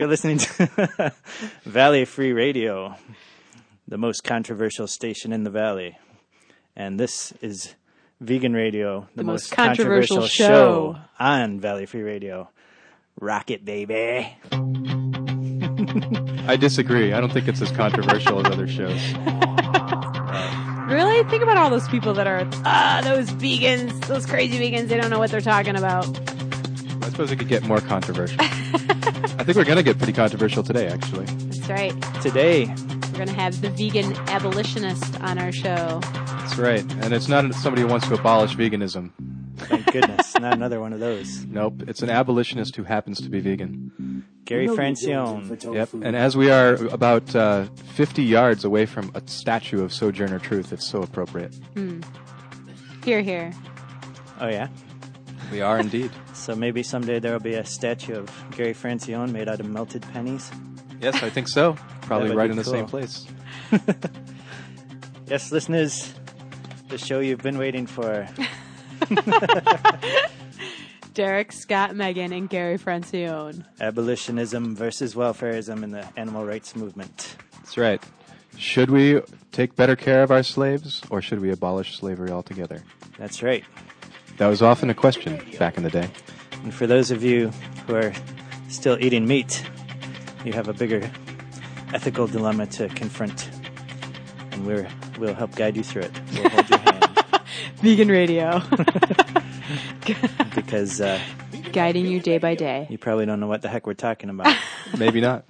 You're listening to Valley Free Radio, the most controversial station in the Valley. And this is Vegan Radio, the most controversial show on Valley Free Radio. Rock it, baby. I disagree. I don't think it's as controversial as other shows. Really? Think about all those people that are, those vegans, those crazy vegans, they don't know what they're talking about. I suppose it could get more controversial. I think we're going to get pretty controversial today, actually. That's right. Today. We're going to have the vegan abolitionist on our show. That's right. And it's not somebody who wants to abolish veganism. Thank goodness. Not another one of those. Nope. It's an abolitionist who happens to be vegan. Gary Francione. Yep. And as we are about 50 yards away from a statue of Sojourner Truth, it's so appropriate. Mm. Hear, hear. Oh, yeah? We are indeed. So maybe someday there will be a statue of Gary Francione made out of melted pennies? Yes, I think so. Probably right in the same place. Yes, listeners, the show you've been waiting for. Derek, Scott, Megan, and Gary Francione. Abolitionism versus welfareism in the animal rights movement. That's right. Should we take better care of our slaves, or should we abolish slavery altogether? That's right. That was often a question back in the day. And for those of you who are still eating meat, you have a bigger ethical dilemma to confront. And we'll help guide you through it. We'll hold your hand. Vegan Radio. Because guiding you day by day. You probably don't know what the heck we're talking about. Maybe not.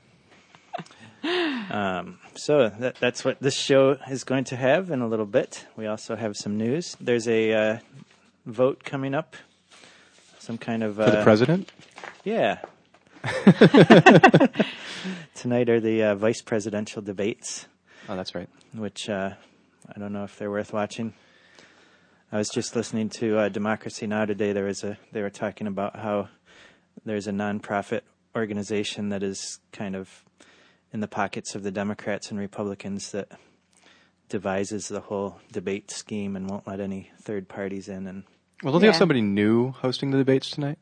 So that's what this show is going to have in a little bit. We also have some news. There's a... vote coming up, some kind of for the president. Yeah. Tonight are the vice presidential debates. Oh, that's right. Which I don't know if they're worth watching. I was just listening to Democracy Now today. They were talking about how there's a nonprofit organization that is kind of in the pockets of the Democrats and Republicans that devises the whole debate scheme and won't let any third parties in. And well, don't they have somebody new hosting the debates tonight?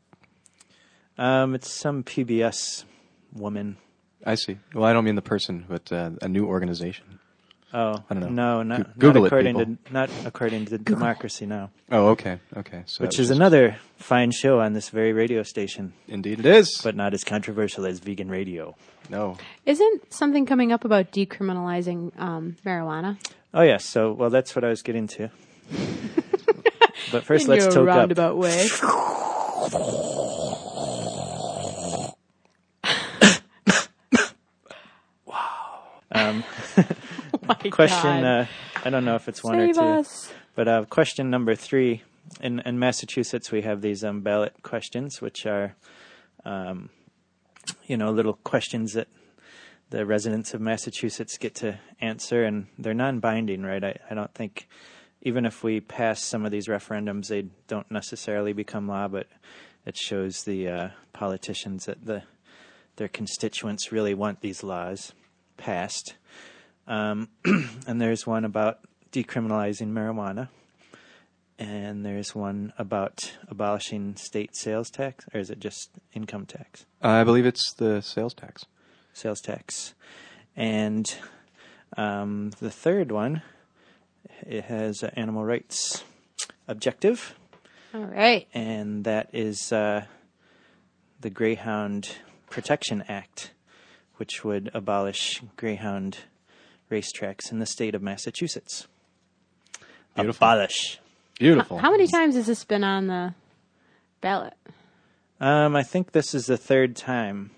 It's some PBS woman. I see. Well, I don't mean the person, but a new organization. Oh, I don't know. No, not according to Democracy Now. Oh, okay. So which is another fine show on this very radio station. Indeed, it is, but not as controversial as Vegan Radio. No, isn't something coming up about decriminalizing marijuana? Oh yes. So well, that's what I was getting to. But first, let's toke up. In your roundabout way. Wow. Question, I don't know if it's one or two, but question number 3. In Massachusetts, we have these ballot questions, which are, little questions that the residents of Massachusetts get to answer, and they're non-binding, right? I don't think, even if we pass some of these referendums, they don't necessarily become law, but it shows the politicians that their constituents really want these laws passed. And there's one about decriminalizing marijuana, and there's one about abolishing state sales tax, or is it just income tax? I believe it's the sales tax. Sales tax. And the third one, it has an animal rights objective. All right. And that is the Greyhound Protection Act, which would abolish greyhound racetracks in the state of Massachusetts. Beautiful. Abolish. Beautiful. How many times has this been on the ballot? I think this is the third time,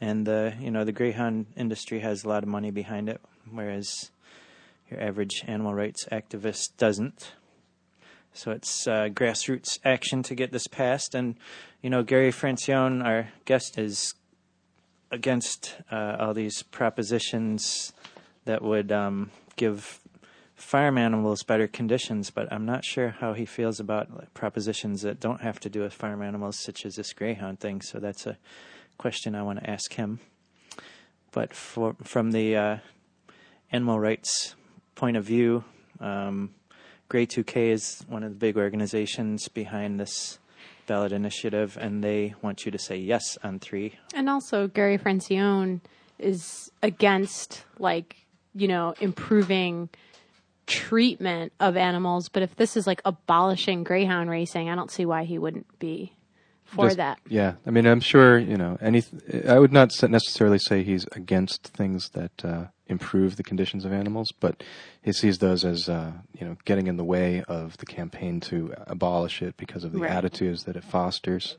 and the greyhound industry has a lot of money behind it, whereas your average animal rights activist doesn't. So it's grassroots action to get this passed, and Gary Francione, our guest, is against all these propositions that would give farm animals better conditions, but I'm not sure how he feels about propositions that don't have to do with farm animals, such as this greyhound thing. So that's a question I want to ask him. But from the animal rights point of view, Grey2K is one of the big organizations behind this valid initiative, and they want you to say yes on three. And also, Gary Francione is against, like, you know, improving treatment of animals. But if this is like abolishing greyhound racing, I don't see why he wouldn't be for that. Yeah. I mean, I'm sure, you know, I would not necessarily say he's against things that improve the conditions of animals, but he sees those as, you know, getting in the way of the campaign to abolish it because of the attitudes that it fosters.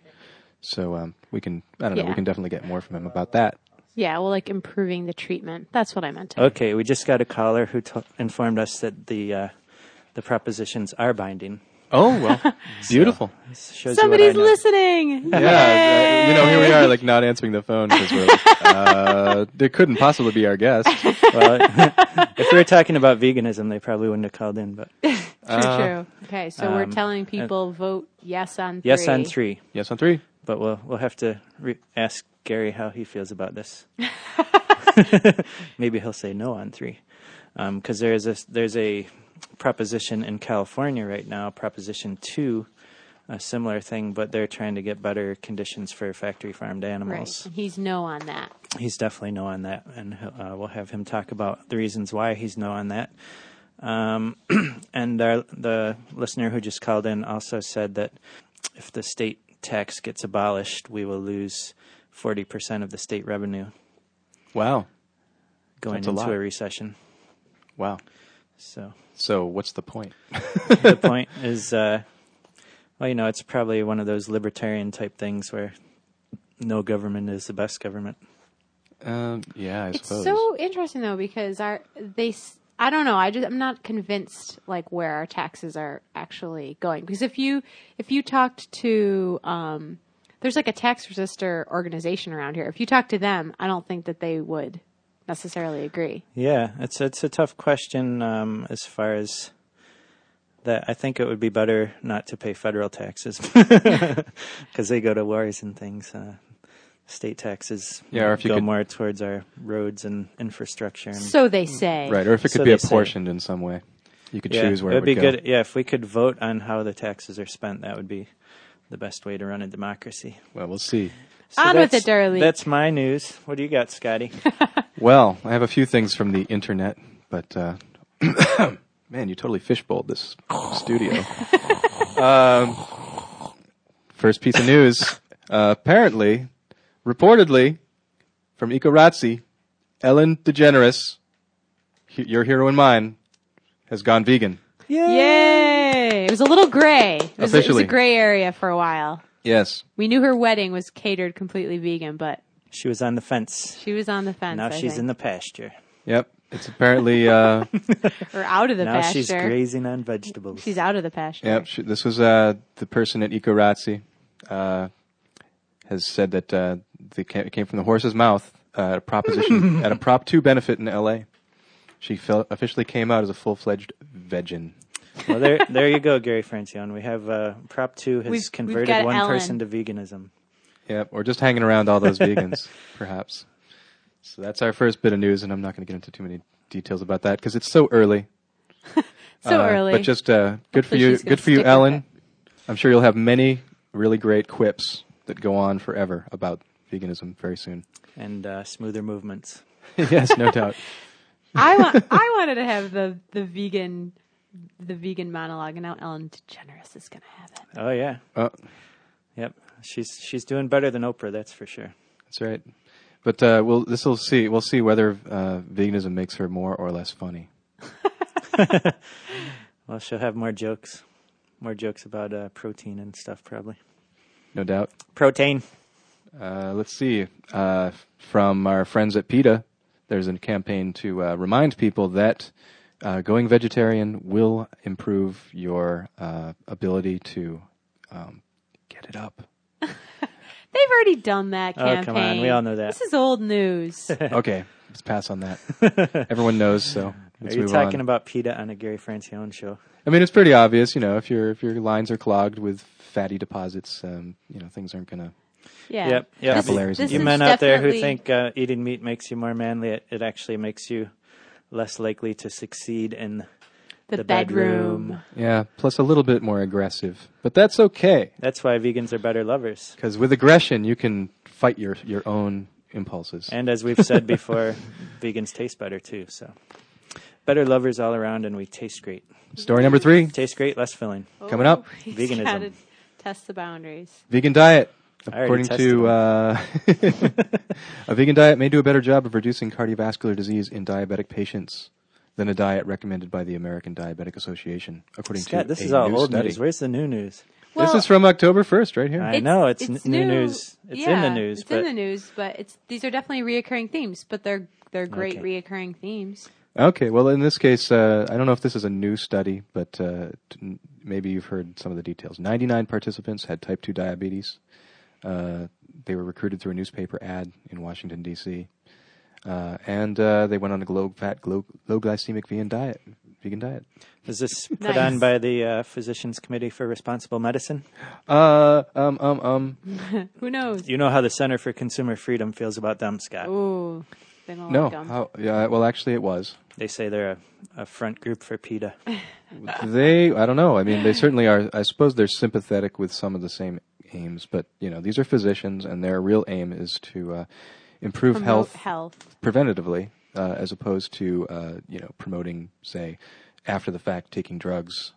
So we can definitely get more from him about that. Yeah, well, like improving the treatment. That's what I meant. Okay, we just got a caller who informed us that the propositions are binding. Oh, well, beautiful. So, somebody's listening. Yeah, you know, here we are, like, not answering the phone because we're like, they couldn't possibly be our guest. Well, if we were talking about veganism, they probably wouldn't have called in. But True. Okay, so we're telling people vote yes on three. Yes on three. Yes on three. But we'll have to ask Gary how he feels about this. Maybe he'll say no on three, because there's a proposition in California right now, Proposition 2, a similar thing, but they're trying to get better conditions for factory farmed animals. Right. He's no on that. He's definitely no on that, and we'll have him talk about the reasons why he's no on that. And the listener who just called in also said that if the state tax gets abolished, we will lose 40% of the state revenue. Wow. Going into a recession. Wow. So what's the point? The point is, well, you know, it's probably one of those libertarian type things where no government is the best government. Yeah, I suppose. It's so interesting though, because I don't know. I'm not convinced like where our taxes are actually going, because if you talked to, there's like a tax resistor organization around here. If you talk to them, I don't think that they would necessarily agree. Yeah, it's a tough question as far as that. I think it would be better not to pay federal taxes because they go to wars and things. State taxes or if you go more towards our roads and infrastructure. And, so they say. Right, or if it could be apportioned in some way. You could choose where it would be go. Good. Yeah, if we could vote on how the taxes are spent, that would be the best way to run a democracy. Well, we'll see. So on with it, Darlene. That's my news. What do you got, Scotty? Well, I have a few things from the internet, but man, you totally fishbowled this studio. First piece of news. Apparently, reportedly, from Ecorazzi, Ellen DeGeneres, your hero and mine, has gone vegan. Yay! It was a little gray. It was a gray area for a while. Yes. We knew her wedding was catered completely vegan, but... She was on the fence. Now she's in the pasture. Yep. It's apparently... or out of the pasture. Now she's grazing on vegetables. She's out of the pasture. Yep. This was the person at Ecorazzi has said that it came from the horse's mouth at a proposition at a Prop 2 benefit in L.A. She officially came out as a full-fledged vegan. Well, there you go, Gary Francione. We have Prop 2 has converted one person to veganism. Yep, or just hanging around all those vegans, perhaps. So that's our first bit of news, and I'm not going to get into too many details about that because it's so early. But just good for you. Good for you, Ellen. I'm sure you'll have many really great quips that go on forever about veganism very soon. And smoother movements. Yes, no doubt. I wanted to have the vegan monologue, and now Ellen DeGeneres is going to have it. Oh yeah. Yep. She's doing better than Oprah, that's for sure. That's right. But we'll see whether veganism makes her more or less funny. Well, she'll have more jokes about protein and stuff, probably. No doubt. Protein. Let's see. From our friends at PETA, there's a campaign to remind people that. Going vegetarian will improve your ability to get it up. They've already done that campaign. Oh, come on. We all know that. This is old news. Okay. Let's pass on that. Everyone knows, so let's move on. Are you talking about PETA on a Gary Francione show? I mean, it's pretty obvious, you know, if your lines are clogged with fatty deposits, you know, things aren't going to... Yeah. Yep. This you men out there who think eating meat makes you more manly, it actually makes you... less likely to succeed in The bedroom. Yeah, plus a little bit more aggressive. But that's okay. That's why vegans are better lovers. Because with aggression, you can fight your own impulses. And as we've said before, vegans taste better too. So better lovers all around, and we taste great. Story number 3. Taste great, less filling. Oh, coming up, veganism. Got to test the boundaries. Vegan diet. According to a vegan diet may do a better job of reducing cardiovascular disease in diabetic patients than a diet recommended by the American Diabetic Association, according to this is all old news. Where's the new news? Well, this is from October 1st, right here. I know it's new news. It's in the news. It's in the news, but these are definitely reoccurring themes. But they're great reoccurring themes. Okay, well, in this case, I don't know if this is a new study, but maybe you've heard some of the details. 99 participants had type 2 diabetes. They were recruited through a newspaper ad in Washington, D.C., and they went on a low-glycemic vegan diet. Is this put on by the Physicians Committee for Responsible Medicine? Who knows? You know how the Center for Consumer Freedom feels about them, Scott. Ooh, they don't like them. Yeah, well, actually, it was. They say they're a front group for PETA. I don't know. I mean, they certainly are. I suppose they're sympathetic with some of the same aims, but these are physicians, and their real aim is to improve health preventatively, as opposed to promoting, say, after the fact, taking drugs.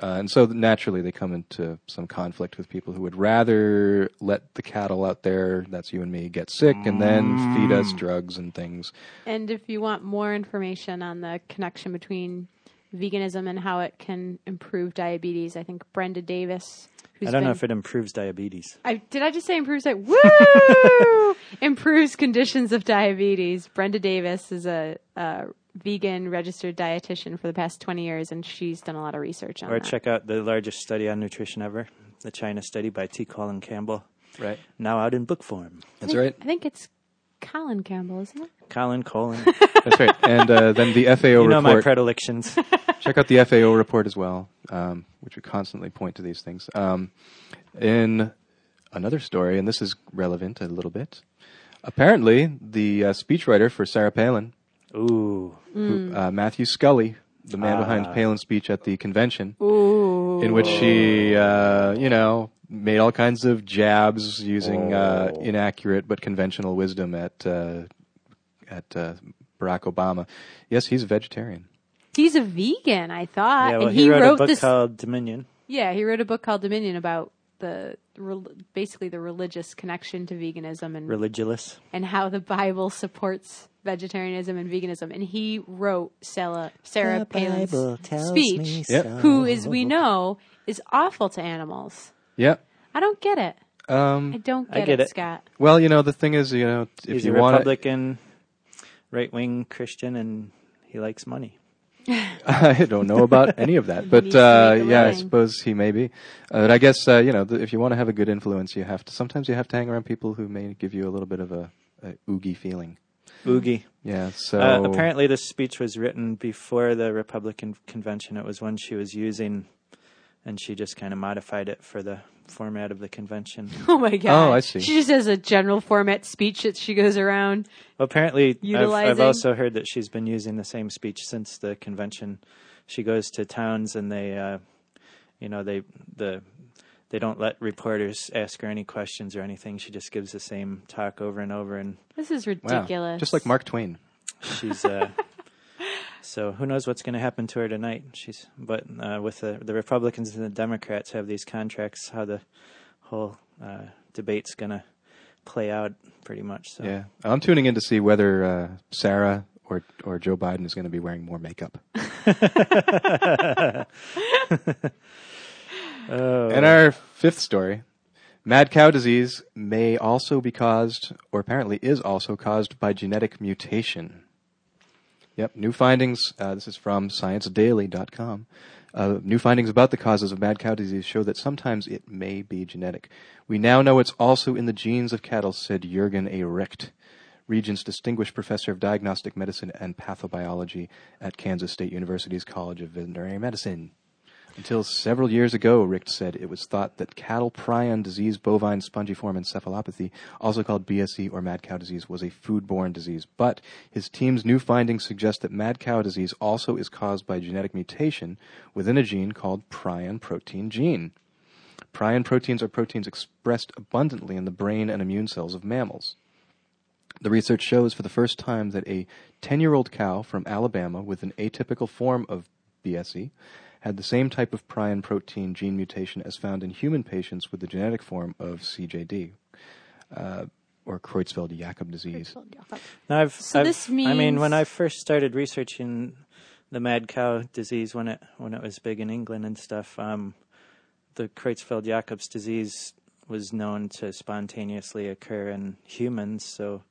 And so naturally, they come into some conflict with people who would rather let the cattle out there, that's you and me, get sick and then feed us drugs and things. And if you want more information on the connection between veganism and how it can improve diabetes, I think Brenda Davis... I don't know if it improves diabetes. Did I just say improves diabetes? Woo! Improves conditions of diabetes. Brenda Davis is a vegan registered dietitian for the past 20 years, and she's done a lot of research on that. Or check out the largest study on nutrition ever, the China study by T. Colin Campbell. Right. Now out in book form. That's right. I think it's Colin Campbell, isn't it? Colin. That's right. And then the FAO report. You know my predilections. Check out the FAO report as well, which would constantly point to these things. In another story, and this is relevant a little bit, apparently the speechwriter for Sarah Palin, Matthew Scully, the man behind Palin's speech at the convention, in which she, made all kinds of jabs using inaccurate but conventional wisdom at Barack Obama. Yes, he's a vegetarian. He's a vegan, I thought. Yeah, well, and he wrote a book called Dominion. Yeah, he wrote a book called Dominion about basically the religious connection to veganism and religious, and how the Bible supports vegetarianism and veganism. And he wrote Sarah Palin's speech, who, as we know, is awful to animals. Yep. I don't get it. I get it, Scott. Well, the thing is, if he's a Republican, right-wing Christian, and he likes money. I don't know about any of that, but I suppose he may be. But I guess if you want to have a good influence, you have to hang around people who may give you a little bit of a oogie feeling. Oogie, yeah. So apparently, this speech was written before the Republican convention. It was one she was using, and she just kind of modified it for the format of the convention. Oh my god! Oh, I see. She just has a general format speech that she goes around. Well, apparently, I've also heard that she's been using the same speech since the convention. She goes to towns, and they don't let reporters ask her any questions or anything. She just gives the same talk over and over. And this is ridiculous. Wow. Just like Mark Twain. She's so who knows what's going to happen to her tonight? But with the Republicans and the Democrats have these contracts, how the whole debate's going to play out, pretty much. So. Yeah, I'm tuning in to see whether Sarah or Joe Biden is going to be wearing more makeup. And our 5th story. Mad cow disease may also be caused, or apparently is also caused, by genetic mutation. Yep, new findings. This is from ScienceDaily.com. New findings about the causes of mad cow disease show that sometimes it may be genetic. We now know it's also in the genes of cattle, said Jürgen A. Recht, Regents Distinguished Professor of Diagnostic Medicine and Pathobiology at Kansas State University's College of Veterinary Medicine. Until several years ago, Richt said, it was thought that cattle prion disease, bovine spongiform encephalopathy, also called BSE or mad cow disease, was a foodborne disease. But his team's new findings suggest that mad cow disease also is caused by genetic mutation within a gene called prion protein gene. Prion proteins are proteins expressed abundantly in the brain and immune cells of mammals. The research shows for the first time that a 10-year-old cow from Alabama with an atypical form of BSE had the same type of prion protein gene mutation as found in human patients with the genetic form of CJD, or Creutzfeldt-Jakob disease. Now, when I first started researching the mad cow disease when it was big in England and stuff, the Creutzfeldt-Jakob disease was known to spontaneously occur in humans, so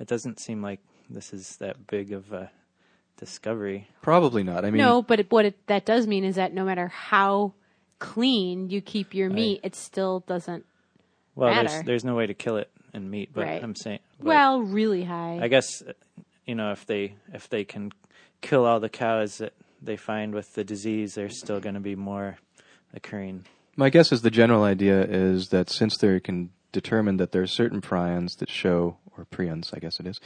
it doesn't seem like this is that big of a discovery. Probably not. I mean, no, but that does mean is that no matter how clean you keep your meat, it still doesn't matter. There's no way to kill it in meat, but right. I'm saying... really high. I guess, if they can kill all the cows that they find with the disease, there's still going to be more occurring. My guess is the general idea is that since they can determine that there are certain prions that show... or prions, I guess it is.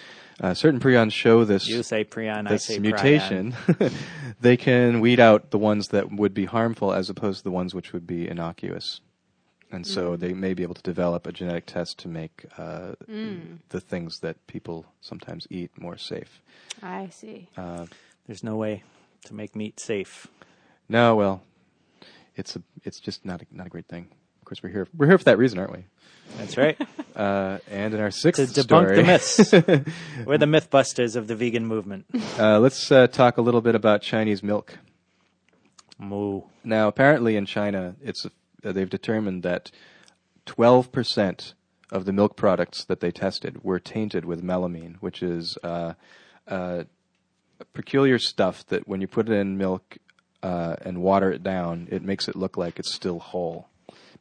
Certain prions show this. You say prion, I say mutation. Prion. They can weed out the ones that would be harmful as opposed to the ones which would be innocuous. And so they may be able to develop a genetic test to make the things that people sometimes eat more safe. I see. There's no way to make meat safe. No, well, it's just not a great thing. Of course, we're here for that reason, aren't we? That's right. And in our sixth story... to debunk the myths. We're the myth busters of the vegan movement. Let's talk a little bit about Chinese milk. Moo. Now, apparently in China, they've determined that 12% of the milk products that they tested were tainted with melamine, which is a peculiar stuff that when you put it in milk and water it down, it makes it look like it's still whole,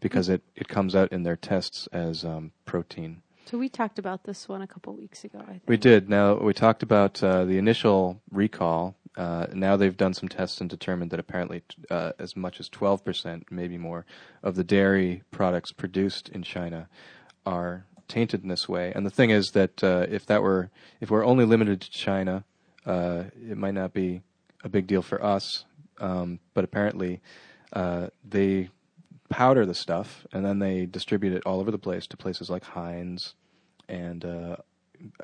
because it comes out in their tests as protein. So we talked about this one a couple weeks ago, I think. We did. Now, we talked about the initial recall. Now they've done some tests and determined that apparently as much as 12%, maybe more, of the dairy products produced in China are tainted in this way. And the thing is that if we're only limited to China, it might not be a big deal for us. But apparently they... powder the stuff, and then they distribute it all over the place to places like Heinz and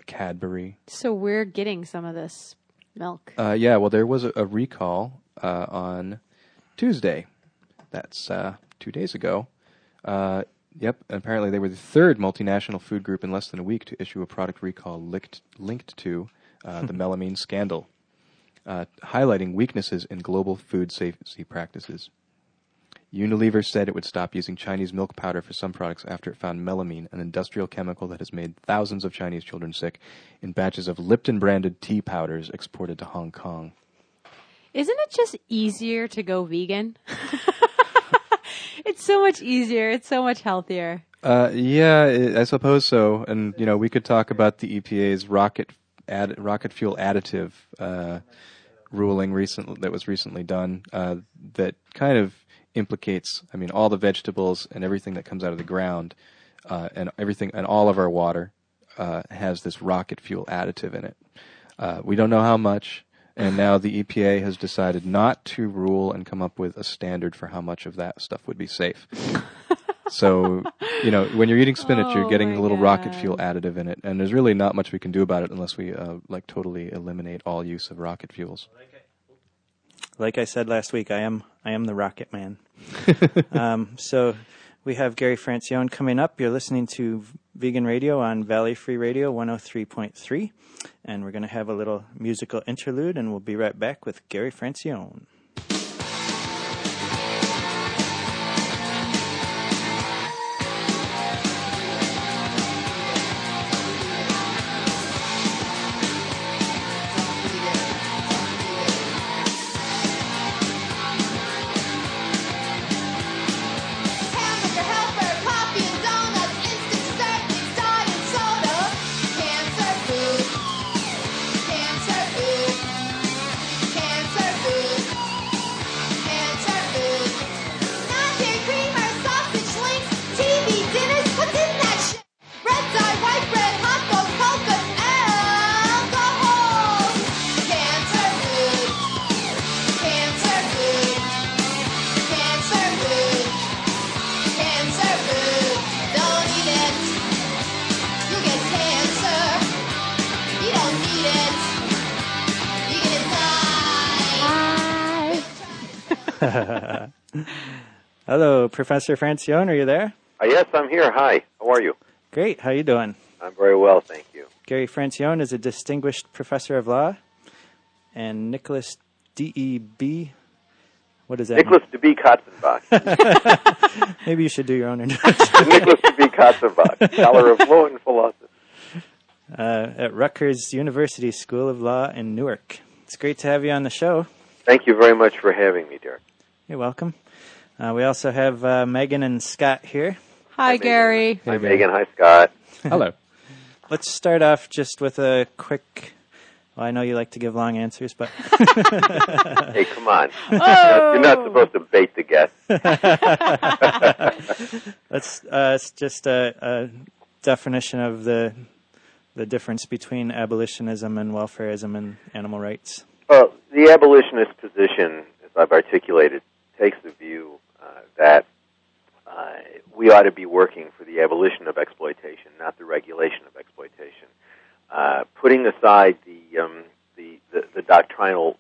Cadbury. So we're getting some of this milk. Yeah, well, there was a recall on Tuesday. That's 2 days ago. Yep, apparently they were the third multinational food group in less than a week to issue a product recall linked to the melamine scandal, highlighting weaknesses in global food safety practices. Unilever said it would stop using Chinese milk powder for some products after it found melamine, an industrial chemical that has made thousands of Chinese children sick, in batches of Lipton-branded tea powders exported to Hong Kong. Isn't it just easier to go vegan? It's so much easier. It's so much healthier. Yeah, I suppose so. And, we could talk about the EPA's rocket fuel additive ruling that was recently done that kind of implicates, all the vegetables and everything that comes out of the ground, and everything and all of our water has this rocket fuel additive in it. We don't know how much, and now the EPA has decided not to rule and come up with a standard for how much of that stuff would be safe. So, when you're eating spinach, you're getting a little rocket fuel additive in it, and there's really not much we can do about it unless we totally eliminate all use of rocket fuels. Like I said last week, I am the Rocket Man. So we have Gary Francione coming up. You're listening to Vegan Radio on Valley Free Radio 103.3. And we're going to have a little musical interlude, and we'll be right back with Gary Francione. Hello, Professor Francione, are you there? Yes, I'm here. Hi, how are you? Great, how are you doing? I'm very well, thank you. Gary Francione is a distinguished professor of law, and Nicholas D.E.B. What is that? Nicholas D.B. Kotzenbach. Maybe you should do your own introduction. Nicholas D.B. Kotzenbach, scholar of law and philosophy. At Rutgers University School of Law in Newark. It's great to have you on the show. Thank you very much for having me, Derek. You're welcome. We also have Megan and Scott here. Hi, Gary. Megan. Hi, Megan. Hi, Scott. Hello. Let's start off just with a quick... Well, I know you like to give long answers, but... Hey, come on. Oh! You're not supposed to bait the guest. Let's just a definition of the difference between abolitionism and welfareism and animal rights. Well, the abolitionist position, as I've articulated, takes the view that we ought to be working for the abolition of exploitation, not the regulation of exploitation. Putting aside the doctrinal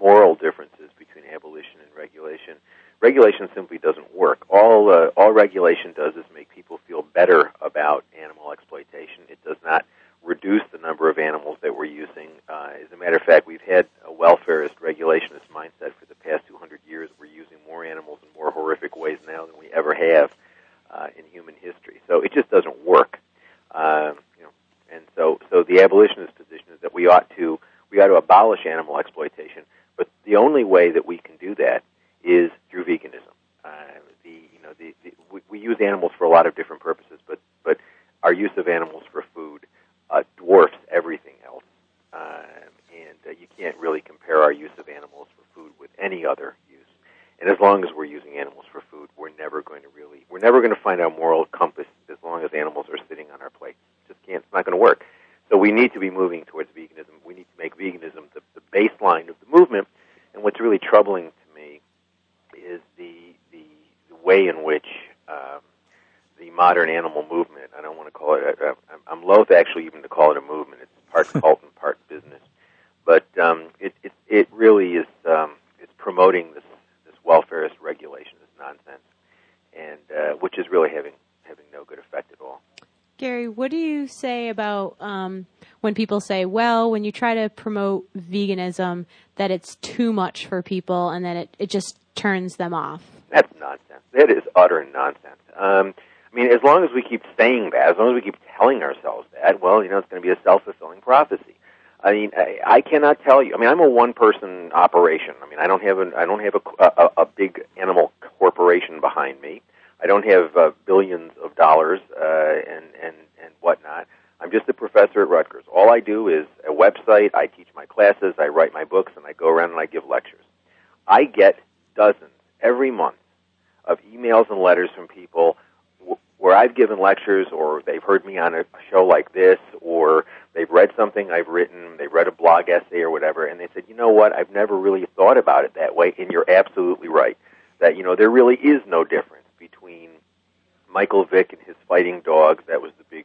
moral differences between abolition and regulation, regulation simply doesn't work. All regulation does is make people feel better about animal exploitation. It does not reduce the number of animals that we're using. As a matter of fact, we've had a welfareist regulationist mindset for the past 200 years. We're using more animals in more horrific ways now than we ever have in human history. So it just doesn't work. And so the abolitionist position is that we ought to abolish animal exploitation. But the only way that we can do that is through veganism. We use animals for a lot of different purposes, but our use of animals for food dwarfs everything else, and you can't really compare our use of animals for food with any other use. And as long as we're using animals for food, we're never going to find our moral compass as long as animals are sitting on our plates. It's not going to work. So we need to be moving towards veganism. We need to make veganism the baseline of the movement. And what's really troubling to me is the way in which the modern animal movement, I don't want to call it, I'm loath actually even to call it a movement. It's part cult and part business. But it really is it's promoting this welfareist regulationist nonsense, and which is really having no good effect at all. Gary, what do you say about when people say, well, when you try to promote veganism, that it's too much for people and that it just turns them off? That's nonsense. That is utter nonsense. As long as we keep saying that, as long as we keep telling ourselves that, well, it's going to be a self-fulfilling prophecy. I cannot tell you. I'm a one-person operation. I don't have a big animal corporation behind me. I don't have billions of dollars and whatnot. I'm just a professor at Rutgers. All I do is a website, I teach my classes, I write my books, and I go around and I give lectures. I get dozens every month of emails and letters from people where I've given lectures, or they've heard me on a show like this, or they've read something I've written, they've read a blog essay or whatever, and they said, you know what, I've never really thought about it that way, and you're absolutely right, that there really is no difference between Michael Vick and his fighting dogs. That was the big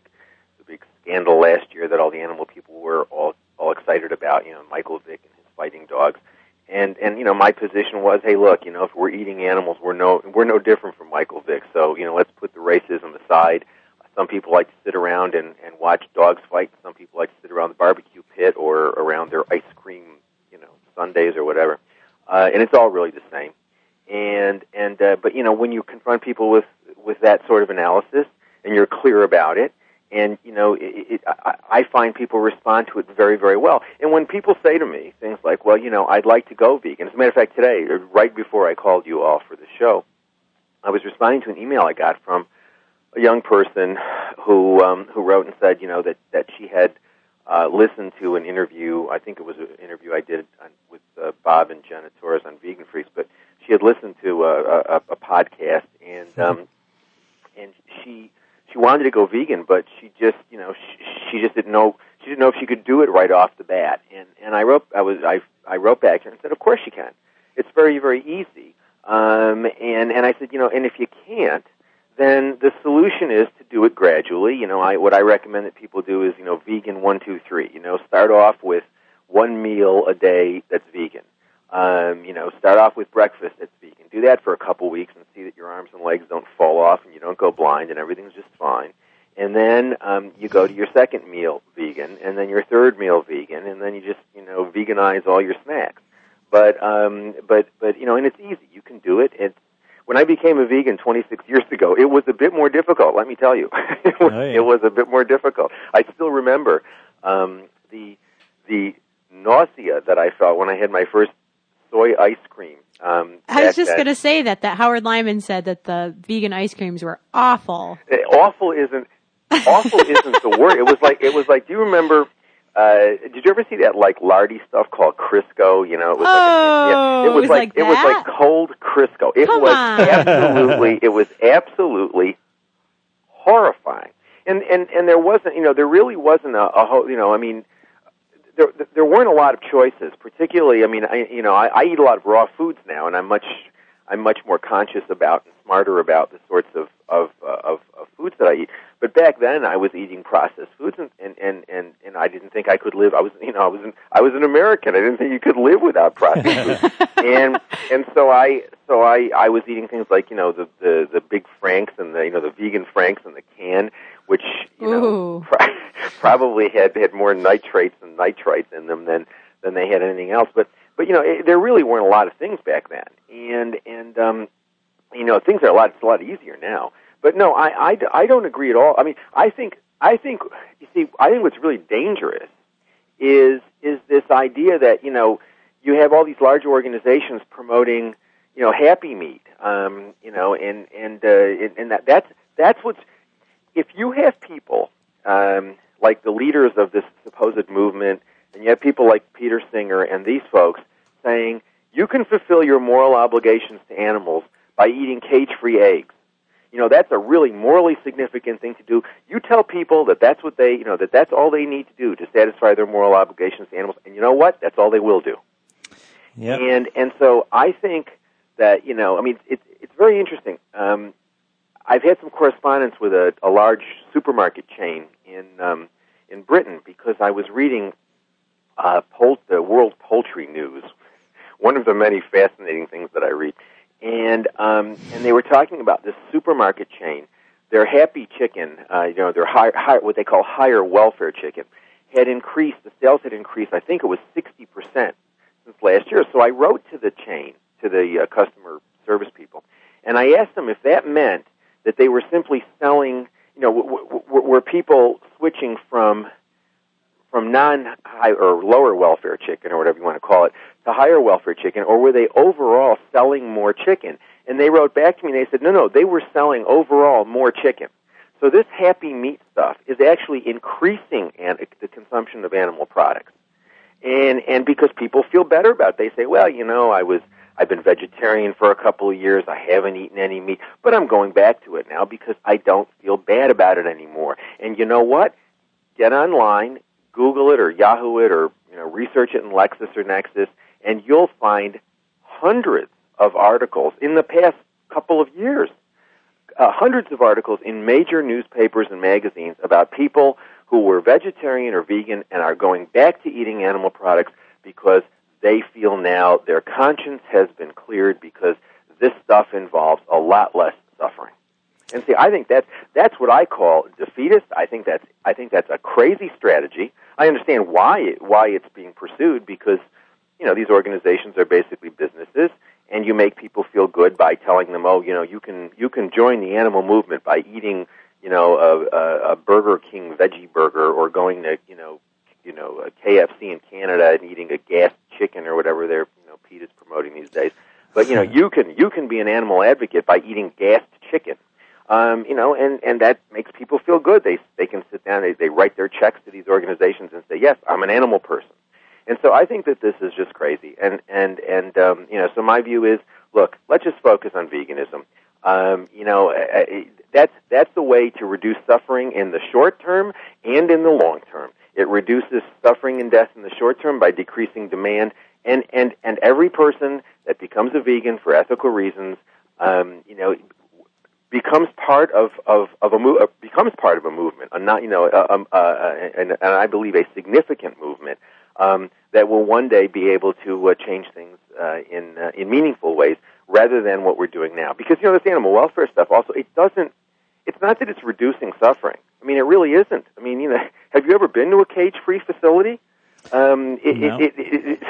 scandal last year that all the animal people were all excited about. Michael Vick and his fighting dogs, and my position was, hey, look, if we're eating animals, we're no different from Michael Vick. So let's put the racism aside. Some people like to sit around and watch dogs fight. Some people like to sit around the barbecue pit or around their ice cream, sundaes or whatever. And it's all really the same. But when you confront people with that sort of analysis and you're clear about it, and I find people respond to it very, very well. And when people say to me things like, well, I'd like to go vegan. As a matter of fact, today, right before I called you all for the show, I was responding to an email I got from a young person who wrote and said, that she had listened to an interview. I think it was an interview I did with Bob and Jenna Torres on Vegan Freaks, but she had listened to a podcast, and she wanted to go vegan, but she just didn't know if she could do it right off the bat. And I wrote back and said, of course you can. It's very, very easy. And I said, and if you can't, then the solution is to do it gradually. What I recommend that people do is, vegan 1, 2, 3. Start off with one meal a day that's vegan. Start off with breakfast. You can do that for a couple weeks and see that your arms and legs don't fall off and you don't go blind and everything's just fine. And then you go to your second meal vegan, and then your third meal vegan, and then you just veganize all your snacks. But and it's easy. You can do it. When I became a vegan 26 years ago, it was a bit more difficult. Let me tell you, it was a bit more difficult. I still remember the nausea that I felt when I had my first soy ice cream. I was just going to say that Howard Lyman said that the vegan ice creams were awful. Awful isn't the word. It was like. Do you remember? Did you ever see that like lardy stuff called Crisco? It was like cold Crisco. It was absolutely horrifying. And there wasn't. There really wasn't a whole. There weren't a lot of choices, particularly. I eat a lot of raw foods now, and I'm much more conscious about and smarter about the sorts of foods that I eat. But back then, I was eating processed foods, and I didn't think I could live. I was an American. I didn't think you could live without processed foods, and so I was eating things like the big Franks and the vegan Franks and the can, which probably had more nitrites in them than they had anything else. But there really weren't a lot of things back then, and things are a lot easier now. But no, I don't agree at all. I think what's really dangerous is this idea that you have all these large organizations promoting Happy Meat, and that's what's, if you have people like the leaders of this supposed movement, and you have people like Peter Singer and these folks saying you can fulfill your moral obligations to animals by eating cage-free eggs. That's a really morally significant thing to do. You tell people that that's what they, that that's all they need to do to satisfy their moral obligations to animals. And you know what? That's all they will do. Yep. And so I think that, it's very interesting. I've had some correspondence with a large supermarket chain in Britain because I was reading the World Poultry News, one of the many fascinating things that I read. And they were talking about this supermarket chain. Their Happy Chicken, their higher, what they call higher welfare chicken, had increased. The sales had increased. I think it was 60% since last year. So I wrote to the chain, to the customer service people, and I asked them if that meant that they were simply selling. Were people switching from non-high or lower welfare chicken or whatever you want to call it to higher welfare chicken, or were they overall selling more chicken? And they wrote back to me and they said, no, they were selling overall more chicken. So this Happy Meat stuff is actually increasing the consumption of animal products. And because people feel better about it, they say, well, I've been vegetarian for a couple of years. I haven't eaten any meat, but I'm going back to it now because I don't feel bad about it anymore. And you know what? Get online, Google it or Yahoo it or research it in Lexis or Nexis, and you'll find hundreds of articles in the past couple of years, hundreds of articles in major newspapers and magazines about people who were vegetarian or vegan and are going back to eating animal products because they feel now their conscience has been cleared because this stuff involves a lot less suffering. And see, I think that's what I call defeatist. I think that's a crazy strategy. I understand why it's being pursued because, these organizations are basically businesses, and you make people feel good by telling them, you can join the animal movement by eating, a Burger King veggie burger or going to, a KFC in Canada and eating a gassed chicken or whatever they're, PETA's promoting these days. But you can be an animal advocate by eating gassed chicken. And that makes people feel good. They can sit down, they write their checks to these organizations and say, yes, I'm an animal person. And so I think that this is just crazy. So my view is, look, let's just focus on veganism. That's the way to reduce suffering in the short term and in the long term. It reduces suffering and death in the short term by decreasing demand. And every person that becomes a vegan for ethical reasons, becomes part of a movement, and I believe a significant movement that will one day be able to change things in meaningful ways, rather than what we're doing now. Because, you know, this animal welfare stuff also, it's not that it's reducing suffering. I mean, it really isn't. I mean, you know, have you ever been to a cage-free facility? It's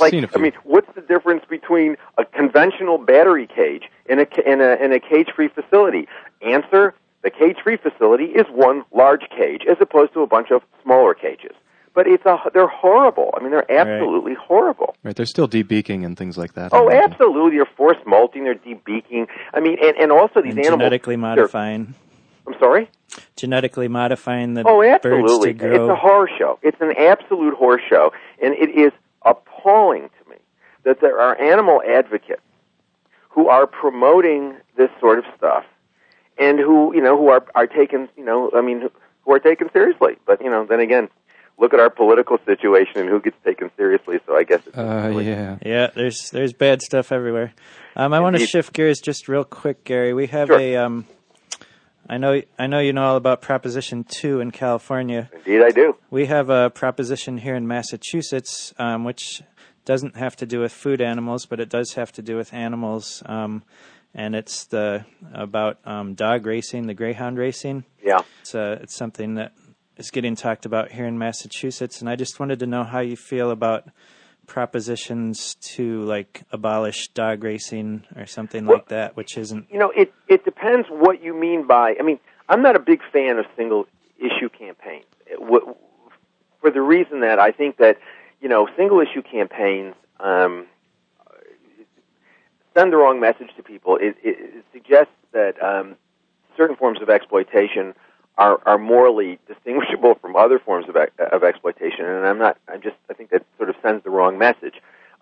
like, I mean, what's the difference between a conventional battery cage and a cage-free facility? Answer, the cage-free facility is one large cage as opposed to a bunch of smaller cages. But they're horrible. I mean, they're absolutely horrible. Right, they're still debeaking and things like that. Oh, absolutely. They're forced molting, they're debeaking. I mean, and also these animals... Genetically modifying. I'm sorry? Genetically modifying the birds to grow. It's a horror show. It's an absolute horror show. And it is appalling to me that there are animal advocates who are promoting this sort of stuff and who, you know, who are taken, you know, I mean, who are taken seriously. But, you know, then again... Look at our political situation and who gets taken seriously, so I guess it's... there's bad stuff everywhere. I want to shift gears just real quick, Gary. We have I know you know all about Proposition 2 in California. Indeed, I do. We have a proposition here in Massachusetts, which doesn't have to do with food animals, but it does have to do with animals, and it's about dog racing, the greyhound racing. Yeah. It's something that... is getting talked about here in Massachusetts, and I just wanted to know how you feel about propositions to, like, abolish dog racing or something like that, which isn't... You know, it depends what you mean by... I mean, I'm not a big fan of single-issue campaigns for the reason that I think that, you know, single-issue campaigns send the wrong message to people. It suggests that certain forms of exploitation... Are morally distinguishable from other forms of exploitation, and I think that sort of sends the wrong message.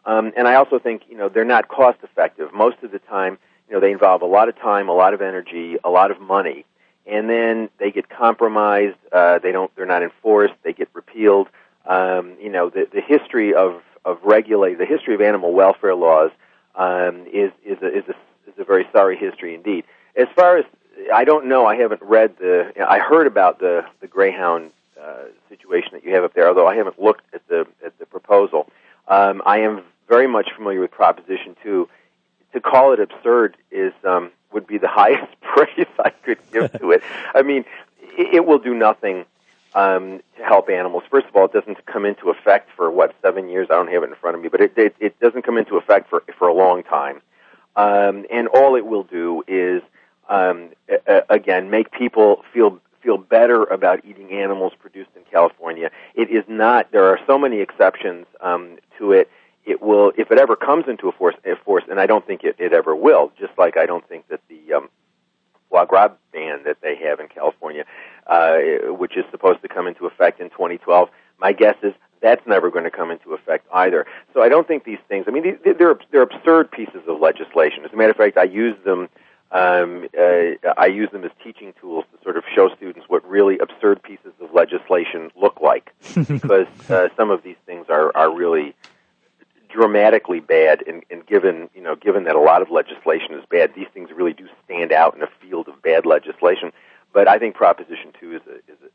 And I also think, you know, they're not cost effective. Most of the time, you know, they involve a lot of time, a lot of energy, a lot of money, and then they get compromised. They're not enforced. They get repealed. You know, the history the history of animal welfare laws is a very sorry history indeed. As far as I don't know. I haven't read I heard about the greyhound situation that you have up there, although I haven't looked at the proposal. I am very much familiar with Proposition 2. To call it absurd would be the highest praise I could give to it. I mean, it will do nothing to help animals. First of all, it doesn't come into effect for 7 years? I don't have it in front of me, but it doesn't come into effect for a long time. And all it will do is. Again, make people feel better about eating animals produced in California. It is not. There are so many exceptions to it. It will, if it ever comes into force, and I don't think it ever will. Just like I don't think that the foie gras ban that they have in California, which is supposed to come into effect in 2012, my guess is that's never going to come into effect either. So I don't think these things. I mean, they're absurd pieces of legislation. As a matter of fact, I use them. I use them as teaching tools to sort of show students what really absurd pieces of legislation look like, because some of these things are really dramatically bad. And given that a lot of legislation is bad, these things really do stand out in a field of bad legislation. But I think Proposition 2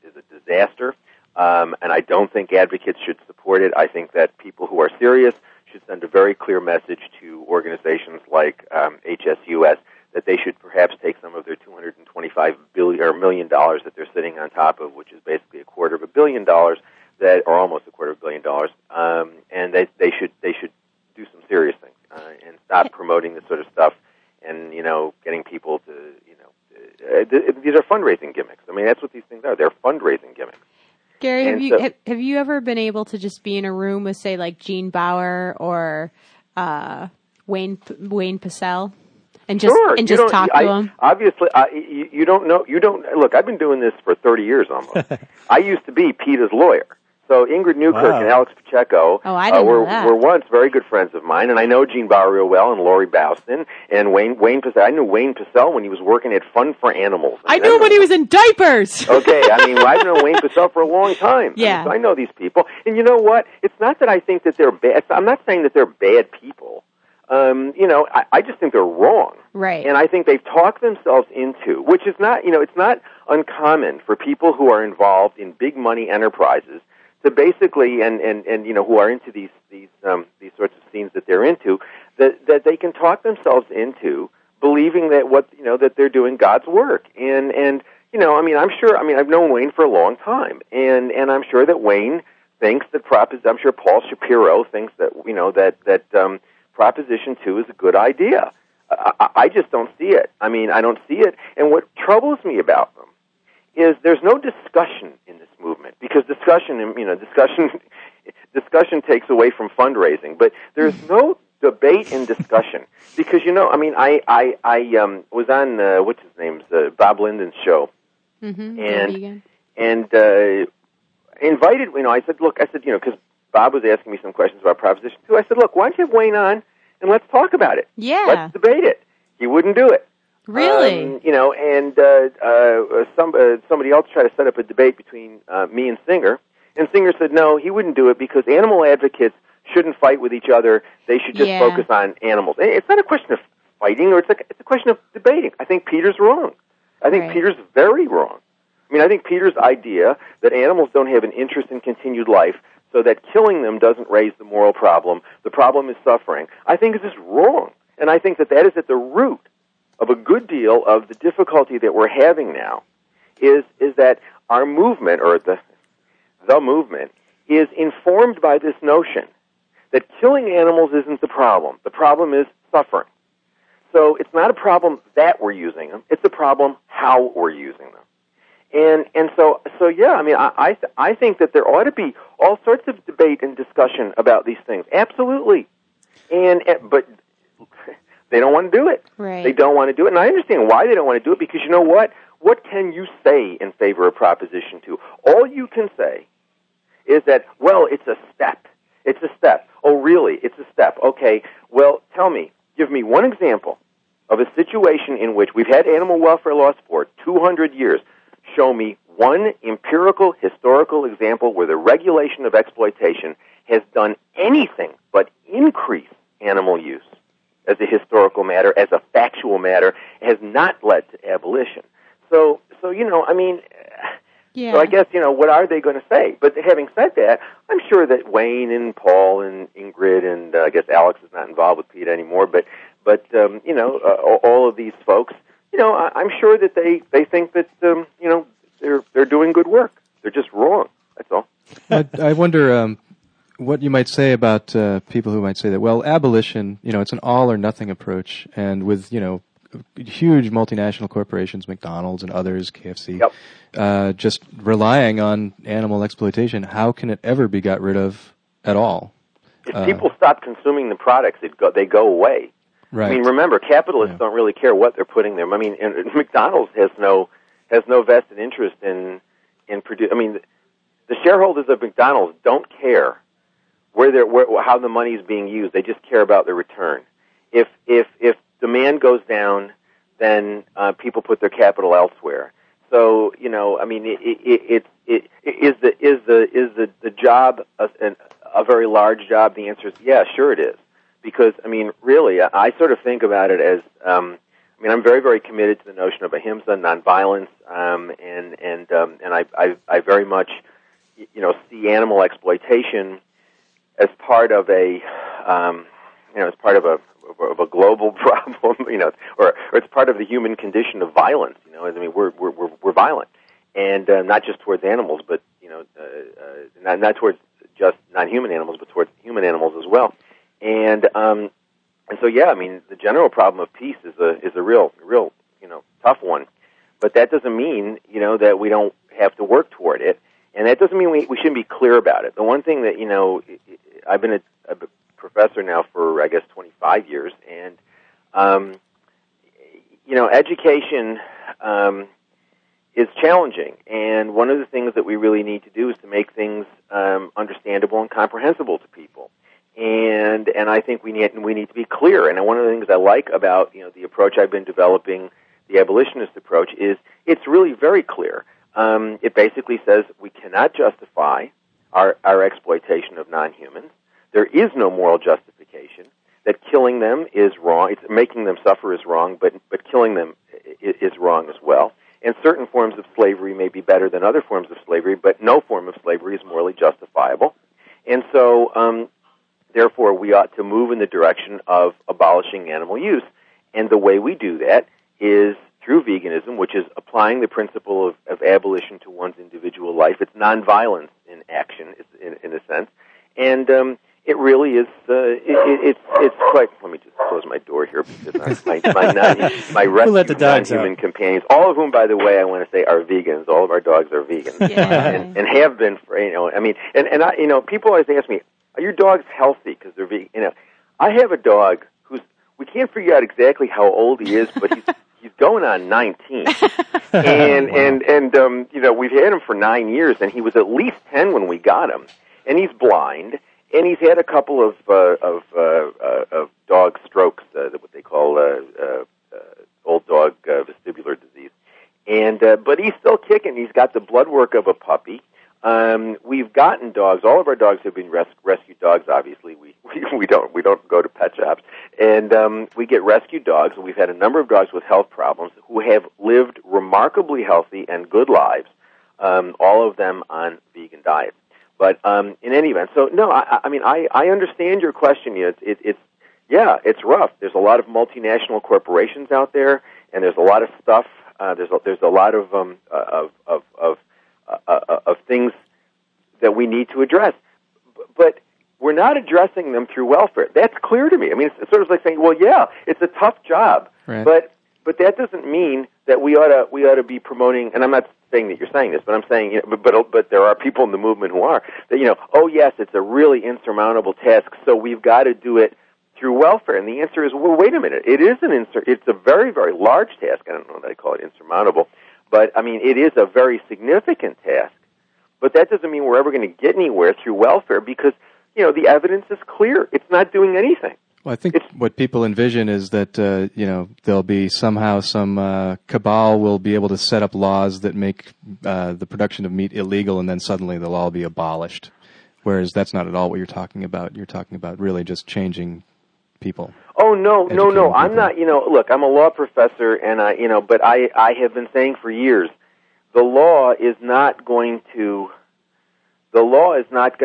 is a disaster, and I don't think advocates should support it. I think that people who are serious should send a very clear message to organizations like HSUS. That they should perhaps take some of their $225 million that they're sitting on top of, which is basically $250 million, or almost $250 million, and they should do some serious things and stop promoting this sort of stuff, and you know, getting people to these are fundraising gimmicks. I mean, that's what these things are. They're fundraising gimmicks. Gary, have you ever been able to just be in a room with, say, like Gene Bauer or Wayne Pacelle? And just talk to them. Obviously, you don't know. You don't look. I've been doing this for 30 years almost. I used to be PETA's lawyer, so Ingrid Newkirk and Alex Pacheco were once very good friends of mine, and I know Gene Bauer real well, and Lori Bouston and Wayne Pacelle. I knew Wayne Pacelle when he was working at Fund for Animals. I knew him when he was in diapers. Okay, I mean, I've known Wayne Pacelle for a long time. Yeah, I mean, so I know these people, and you know what? It's not that I think that they're bad. I'm not saying that they're bad people. You know, I just think they're wrong. Right. And I think they've talked themselves into, which is not, you know, it's not uncommon for people who are involved in big money enterprises So basically, and you know, who are into these sorts of scenes that they're into, that they can talk themselves into believing that that they're doing God's work. And you know, I mean, I'm sure. I mean, I've known Wayne for a long time, and I'm sure that Wayne thinks that I'm sure Paul Shapiro thinks that that Proposition 2 is a good idea. I just don't see it. I mean, I don't see it. And what troubles me about them is there's no discussion in this movement, because discussion takes away from fundraising. But there's no debate and discussion, because I was on Bob Linden's show, and invited. I said because Bob was asking me some questions about Proposition 2. I said, look, why don't you have Wayne on and let's talk about it? Yeah, let's debate it. He wouldn't do it. Really? Somebody else tried to set up a debate between me and Singer, and Singer said no, he wouldn't do it because animal advocates shouldn't fight with each other. They should just focus on animals. It's not a question of fighting, it's a question of debating. I think Peter's wrong. I think Peter's very wrong. I mean, I think Peter's idea that animals don't have an interest in continued life, so that killing them doesn't raise the moral problem, the problem is suffering, I think is just wrong. And I think that is at the root of a good deal of the difficulty that we're having now, is that our movement, or the movement, is informed by this notion that killing animals isn't the problem. The problem is suffering. So it's not a problem that we're using them, it's a problem how we're using them. I think that there ought to be all sorts of debate and discussion about these things. Absolutely. But they don't want to do it. Right. They don't want to do it. And I understand why they don't want to do it, because you know what? What can you say in favor of Proposition 2? All you can say is that, well, it's a step. It's a step. Oh, really? It's a step. Okay, well, tell me. Give me one example of a situation in which we've had animal welfare laws for 200 years. Show me one empirical, historical example where the regulation of exploitation has done anything but increase animal use. As a historical matter, as a factual matter, has not led to abolition. So I guess, what are they going to say? But having said that, I'm sure that Wayne and Paul and Ingrid and I guess Alex is not involved with PETA anymore, but all of these folks, I'm sure that they think that, they're doing good work. They're just wrong. That's all. I wonder, what you might say about people who might say that, well, abolition, it's an all-or-nothing approach, and with, huge multinational corporations, McDonald's and others, KFC, just relying on animal exploitation, how can it ever be got rid of at all? If people stop consuming the products, they go away. Right. I mean, remember, capitalists don't really care what they're putting them. I mean, and McDonald's has no vested interest in producing. I mean, the shareholders of McDonald's don't care how the money is being used. They just care about the return. If demand goes down, then people put their capital elsewhere. So is the job a very large job? The answer is yeah, sure it is. Because really, I sort of think about it as I'm very, very committed to the notion of ahimsa, nonviolence, and I very much see animal exploitation as part of a global problem, or it's part of the human condition of violence. We're violent, and not just towards animals, but not towards just non-human animals, but towards human animals as well. And so the general problem of peace is a real tough one, but that doesn't mean that we don't have to work toward it. And that doesn't mean we shouldn't be clear about it. The one thing that, I've been a professor now for, I guess, 25 years. And, education is challenging. And one of the things that we really need to do is to make things understandable and comprehensible to people. And I think we need to be clear. And one of the things I like about, the approach I've been developing, the abolitionist approach, is it's really very clear. It basically says we cannot justify our exploitation of non-humans. There is no moral justification. That killing them is wrong. Making them suffer is wrong, but killing them is wrong as well. And certain forms of slavery may be better than other forms of slavery, but no form of slavery is morally justifiable. And so, therefore, we ought to move in the direction of abolishing animal use. And the way we do that is through veganism, which is applying the principle of abolition to one's individual life. It's nonviolence in action, in a sense. And it really is. It's quite. Let me just close my door here because my rescue non-human companions, all of whom, by the way, I want to say are vegans. All of our dogs are vegans, yeah. and have been for people always ask me, are your dogs healthy because they're vegan? You know, I have a dog who's we can't figure out exactly how old he is, but he's he's going on 19, and wow. and we've had him for 9 years, and he was at least 10 when we got him, and he's blind. And he's had a couple of dog strokes, what they call old dog vestibular disease, but he's still kicking. He's got the blood work of a puppy. We've gotten dogs. All of our dogs have been rescued dogs. Obviously, we don't go to pet shops, and we get rescued dogs. And we've had a number of dogs with health problems who have lived remarkably healthy and good lives, all of them on vegan diets. But in any event, so no, I understand your question. You know, it's rough. There's a lot of multinational corporations out there, and there's a lot of stuff. There's a lot of things that we need to address, but we're not addressing them through welfare. That's clear to me. I mean, it's sort of like saying, well, yeah, it's a tough job, right. But that doesn't mean that we ought to be promoting. And I'm not saying that you're saying this, but I'm saying, but there are people in the movement who are that oh yes, it's a really insurmountable task, so we've got to do it through welfare. And the answer is, well, wait a minute, it's a very, very large task. I don't know that I call it insurmountable, but I mean it is a very significant task. But that doesn't mean we're ever going to get anywhere through welfare because the evidence is clear. It's not doing anything. Well, I think what people envision is that, there'll be somehow some cabal will be able to set up laws that make the production of meat illegal, and then suddenly they'll all be abolished, whereas that's not at all what you're talking about. You're talking about really just changing people. Oh, no, I'm not, look, I'm a law professor, and I have been saying for years, the law is not going to, we're not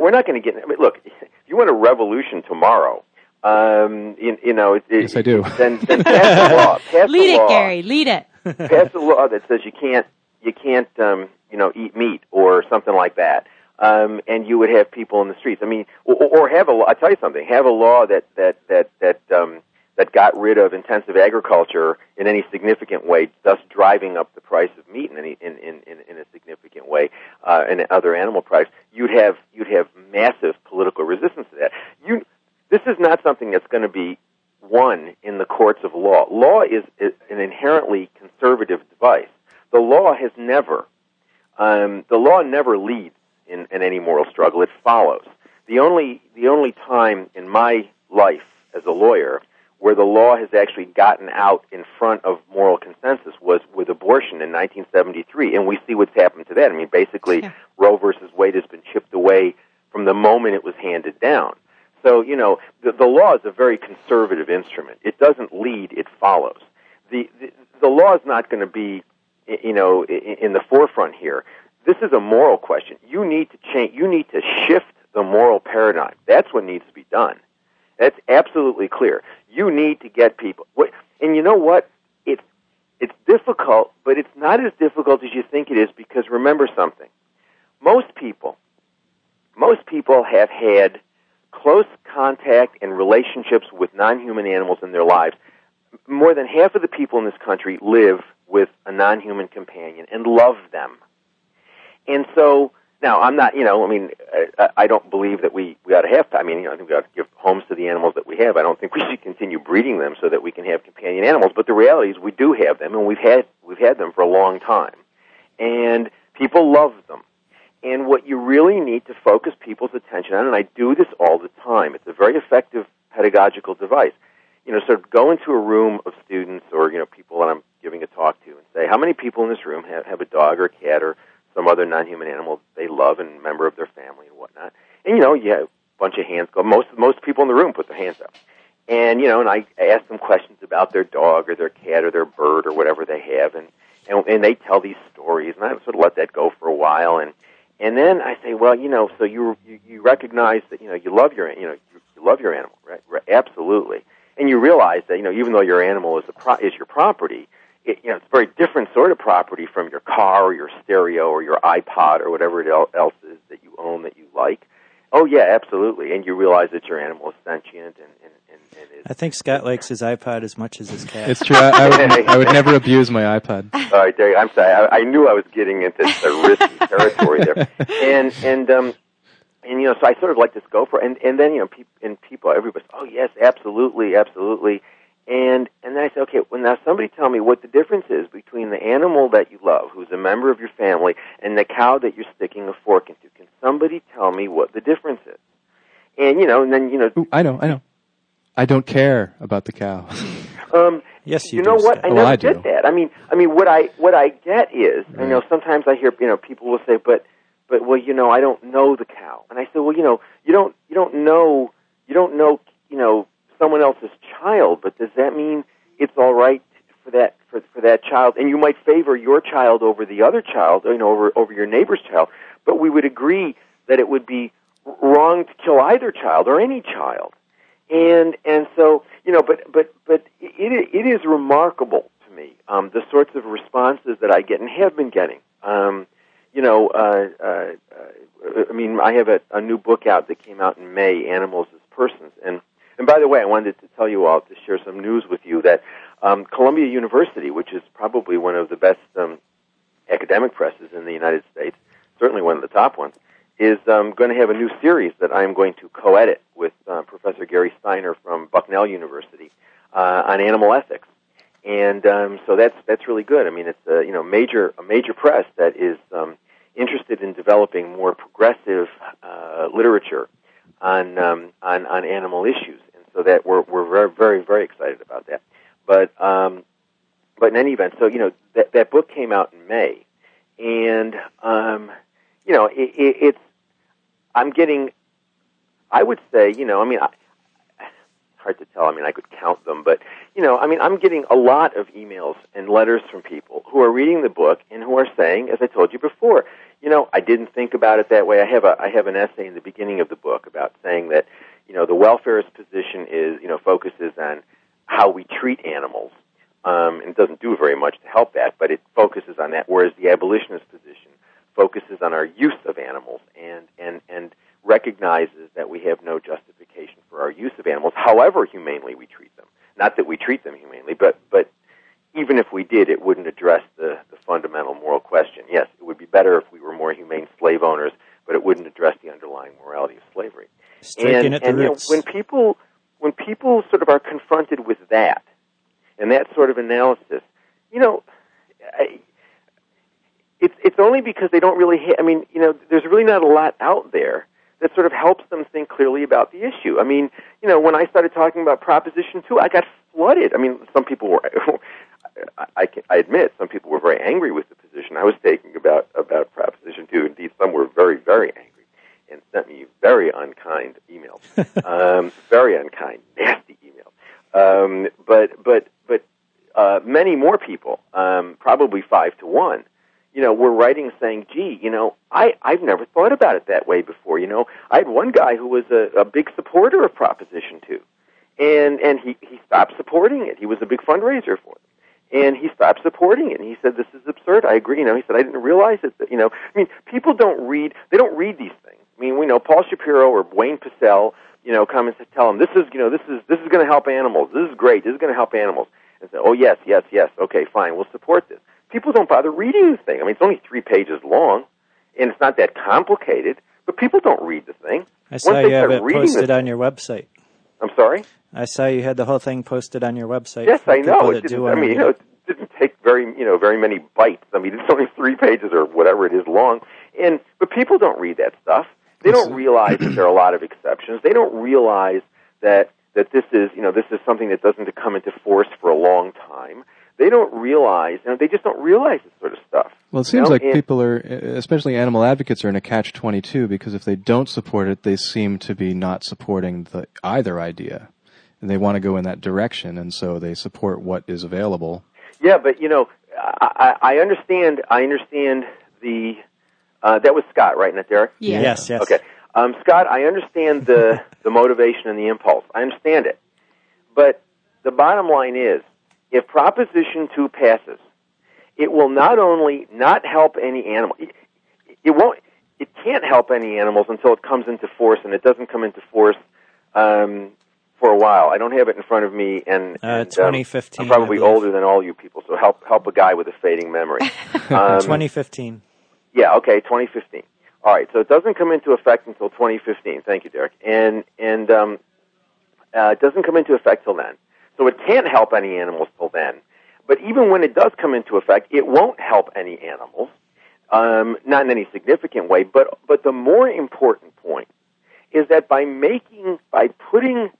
going to get. I mean, look, if you want a revolution tomorrow, yes, I do. Then pass the law. Lead it, Gary. Lead it. Pass a law that says you can't, eat meat or something like that, and you would have people in the streets. I mean, or have a law. I tell you something. Have a law that got rid of intensive agriculture in any significant way, thus driving up the price of meat in a significant way, and other animal products. You'd have massive political resistance to that. This is not something that's going to be won in the courts of law. Law is an inherently conservative device. The law never leads in any moral struggle. It follows. The only time in my life as a lawyer where the law has actually gotten out in front of moral consensus was with abortion in 1973, and we see what's happened to that. I mean, basically, yeah. Roe versus Wade has been chipped away from the moment it was handed down. So, the law is a very conservative instrument. It doesn't lead; it follows. The law is not going to be, in the forefront here. This is a moral question. You need to change. You need to shift the moral paradigm. That's what needs to be done. That's absolutely clear. You need to get people. And you know what? It's difficult, but it's not as difficult as you think it is, because remember something. Most people have had close contact and relationships with non-human animals in their lives. More than half of the people in this country live with a non-human companion and love them. And so... Now, I'm not, I don't believe that we ought to have to. I think we ought to give homes to the animals that we have. I don't think we should continue breeding them so that we can have companion animals. But the reality is we do have them, and we've had them for a long time. And people love them. And what you really need to focus people's attention on, and I do this all the time, it's a very effective pedagogical device. Sort of go into a room of students or, people that I'm giving a talk to and say, how many people in this room have a dog or a cat or some other non-human animal they love and member of their family and whatnot. And, you have a bunch of hands go. Most people in the room put their hands up. And, you know, and I ask them questions about their dog or their cat or their bird or whatever they have, and they tell these stories, and I sort of let that go for a while, and then I say, well, you know, so you recognize that, you know, you love your animal, right? Absolutely. And you realize that, you know, even though your animal is your property, it, you know, it's a very different sort of property from your car or your stereo or your iPod or whatever it else is that you own that you like. Oh, yeah, absolutely. And you realize that your animal is sentient and is... I think Scott likes his iPod as much as his cat. It's true. I would never abuse my iPod. All right, Derek, I'm sorry. I knew I was getting into risky territory there. And you know, so I sort of let this go for... And then, you know, people, everybody's, oh, yes, absolutely, absolutely. And then I said, okay, well, now somebody tell me what the difference is between the animal that you love, who's a member of your family, and the cow that you're sticking a fork into. Can somebody tell me what the difference is? And, you know, and then, you know... Ooh, I know. I don't care about the cow. Yes, you do. You know do, what? Scott. I never get that. I mean, what I get is, right. You know, sometimes I hear, you know, people will say, but well, you know, I don't know the cow. And I said, well, you know, you don't know, you know, someone else's child, but does that mean it's all right for that child? And you might favor your child over the other child, you know, over your neighbor's child. But we would agree that it would be wrong to kill either child or any child. And so, you know, but it is remarkable to me the sorts of responses that I get and have been getting. You know, I mean, I have a new book out that came out in May, Animals as Persons, and by the way, I wanted to tell you all, to share some news with you, that Columbia University, which is probably one of the best academic presses in the United States, certainly one of the top ones, is going to have a new series that I'm going to co-edit with Professor Gary Steiner from Bucknell University on animal ethics. And so that's really good. I mean, it's a, you know, major press that is interested in developing more progressive literature on animal issues. So that we're very, very, very excited about that. But in any event, so, you know, that book came out in May, and you know, it's I'm getting, I would say, you know, I mean, hard to tell. I mean, I could count them, but you know, I mean, I'm getting a lot of emails and letters from people who are reading the book and who are saying, as I told you before, you know, I didn't think about it that way. I have an essay in the beginning of the book about saying that, you know, the welfarist position is, you know, focuses on how we treat animals, and it doesn't do very much to help that, but it focuses on that, whereas the abolitionist position focuses on our use of animals and recognizes that we have no justification for our use of animals, however humanely we treat them. Not that we treat them humanely, but even if we did, it wouldn't address the fundamental moral question. Yes, it would be better if we were more humane slave owners, but it wouldn't address the underlying morality of slavery. And you know, when people sort of are confronted with that and that sort of analysis, you know, it's only because they don't really. I mean, you know, there's really not a lot out there that sort of helps them think clearly about the issue. I mean, you know, when I started talking about Proposition 2, I got flooded. I mean, some people were. I admit some people were very angry with the position I was taking about Proposition 2. Indeed, some were very, very angry and sent me very unkind emails, very unkind, nasty emails. But many more people, probably 5 to 1, you know, were writing saying, "Gee, you know, I've never thought about it that way before." You know, I had one guy who was a big supporter of Proposition 2, and he stopped supporting it. He was a big fundraiser for it. And he stopped supporting it, and he said, "This is absurd. I agree." You know, he said, "I didn't realize it." You know, I mean, people don't read these things. I mean, we know Paul Shapiro or Wayne Pacelle, you know, come and tell them, this is going to help animals. This is great. This is going to help animals. And say, "Oh, yes, yes, yes. Okay, fine. We'll support this." People don't bother reading the thing. I mean, it's only 3 pages long, and it's not that complicated, but people don't read the thing. I saw you have it posted on your website. I'm sorry? I saw you had the whole thing posted on your website. Yes, I know. It didn't take very many bites. I mean, it's only 3 pages or whatever it is long. But people don't read that stuff. They don't realize that there are a lot of exceptions. They don't realize that this is, you know, this is something that doesn't come into force for a long time. They don't realize, you know, they just don't realize this sort of stuff. Well, it seems like people are, especially animal advocates, are in a catch-22 because if they don't support it, they seem to be not supporting either idea. and they want to go in that direction, and so they support what is available. Yeah, but, you know, I understand the... that was Scott, right, not Derek? Yeah. Yes. Okay. Scott, I understand the motivation and the impulse. I understand it. But the bottom line is, if Proposition 2 passes, it will not only not help any animal, it can't help any animals until it comes into force, and it doesn't come into force for a while. I don't have it in front of me, and 2015. I'm probably older than all you people, so help a guy with a fading memory. 2015. Yeah, okay, 2015. All right, so it doesn't come into effect until 2015. Thank you, Derek. And it doesn't come into effect till then. So it can't help any animals till then. But even when it does come into effect, it won't help any animals, not in any significant way. But the more important point is that by putting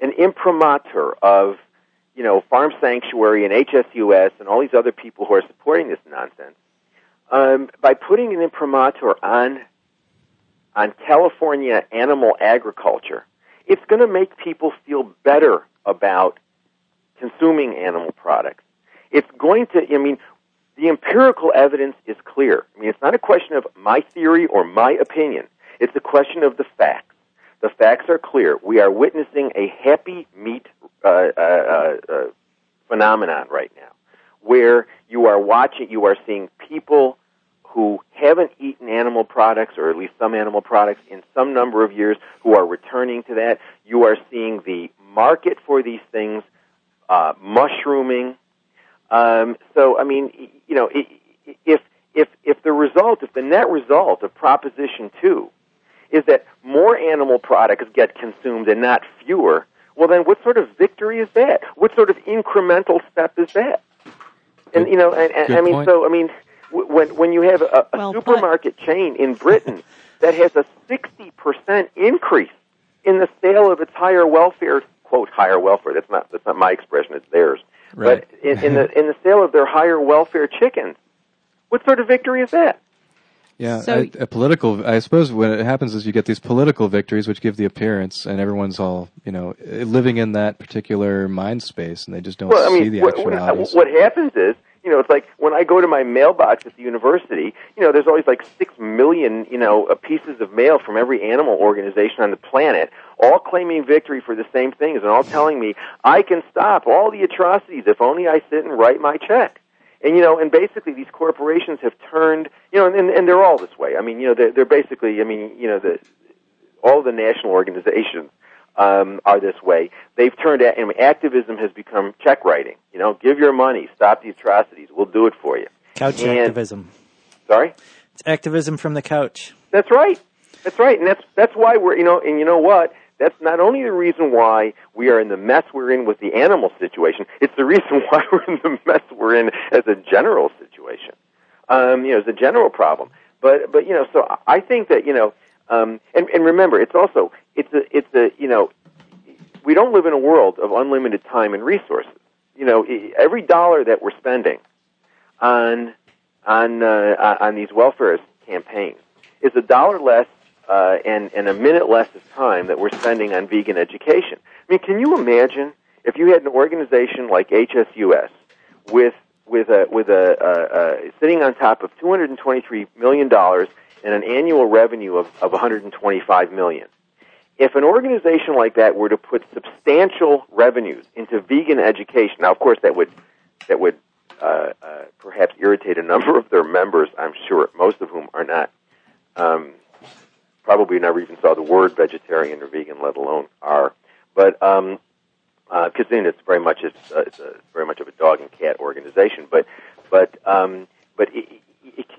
an imprimatur of, you know, Farm Sanctuary and HSUS and all these other people who are supporting this nonsense, by putting an imprimatur on California animal agriculture, it's going to make people feel better about consuming animal products. It's going to, I mean, the empirical evidence is clear. I mean, it's not a question of my theory or my opinion. It's a question of the facts. The facts are clear. We are witnessing a happy meat phenomenon right now, where you are seeing people who haven't eaten animal products, or at least some animal products, in some number of years, who are returning to that. You are seeing the market for these things mushrooming. So, I mean, you know, if the result, if the net result of Proposition 2 is that more animal products get consumed and not fewer, well, then what sort of victory is that? What sort of incremental step is that? And, you know, I mean, point. So, I mean, when you have a supermarket chain in Britain that has a 60% increase in the sale of its higher welfare, quote, higher welfare, that's not my expression, it's theirs, right. But in the sale of their higher welfare chickens, what sort of victory is that? Yeah, so, I suppose when it happens is you get these political victories, which give the appearance, and everyone's all, you know, living in that particular mind space, and they just don't see the actualities. What happens is, you know, it's like when I go to my mailbox at the university, you know, there's always like 6 million, you know, pieces of mail from every animal organization on the planet, all claiming victory for the same things, and all telling me, I can stop all the atrocities if only I sit and write my check. And, you know, and basically these corporations have turned, you know, and they're all this way. I mean, you know, they're basically, I mean, you know, all the national organizations are this way. They've turned, and activism has become check writing. You know, give your money, stop the atrocities, we'll do it for you. Couch activism. Sorry? It's activism from the couch. That's right. That's right. And that's why we're, you know, and you know what? That's not only the reason why we are in the mess we're in with the animal situation, it's the reason why we're in the mess we're in as a general situation, you know, as a general problem. But you know, so I think that, you know, and remember, it's also, it's a, you know, we don't live in a world of unlimited time and resources. You know, every dollar that we're spending on these welfare campaigns is a dollar less and a minute less of time that we're spending on vegan education. I mean, can you imagine if you had an organization like HSUS with a sitting on top of $223 million and an annual revenue of $125 million? If an organization like that were to put substantial revenues into vegan education, now of course that would perhaps irritate a number of their members, I'm sure, most of whom are not. Probably never even saw the word vegetarian or vegan, let alone are. But because then it's very much of a dog and cat organization. But can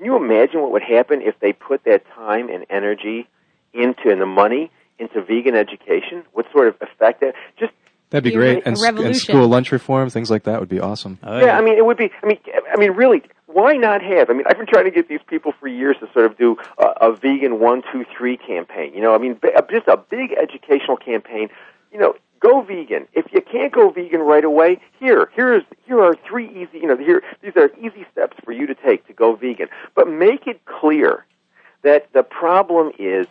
you imagine what would happen if they put that time and energy and the money into vegan education? What sort of effect that just? That'd be great. And school lunch reform, things like that would be awesome. Yeah, I mean, it would be. I mean, really. Why not have? I mean, I've been trying to get these people for years to sort of do a vegan 1, 2, 3 campaign. You know, I mean, just a big educational campaign. You know, go vegan. If you can't go vegan right away, here are 3 easy. You know, these are easy steps for you to take to go vegan. But make it clear that the problem is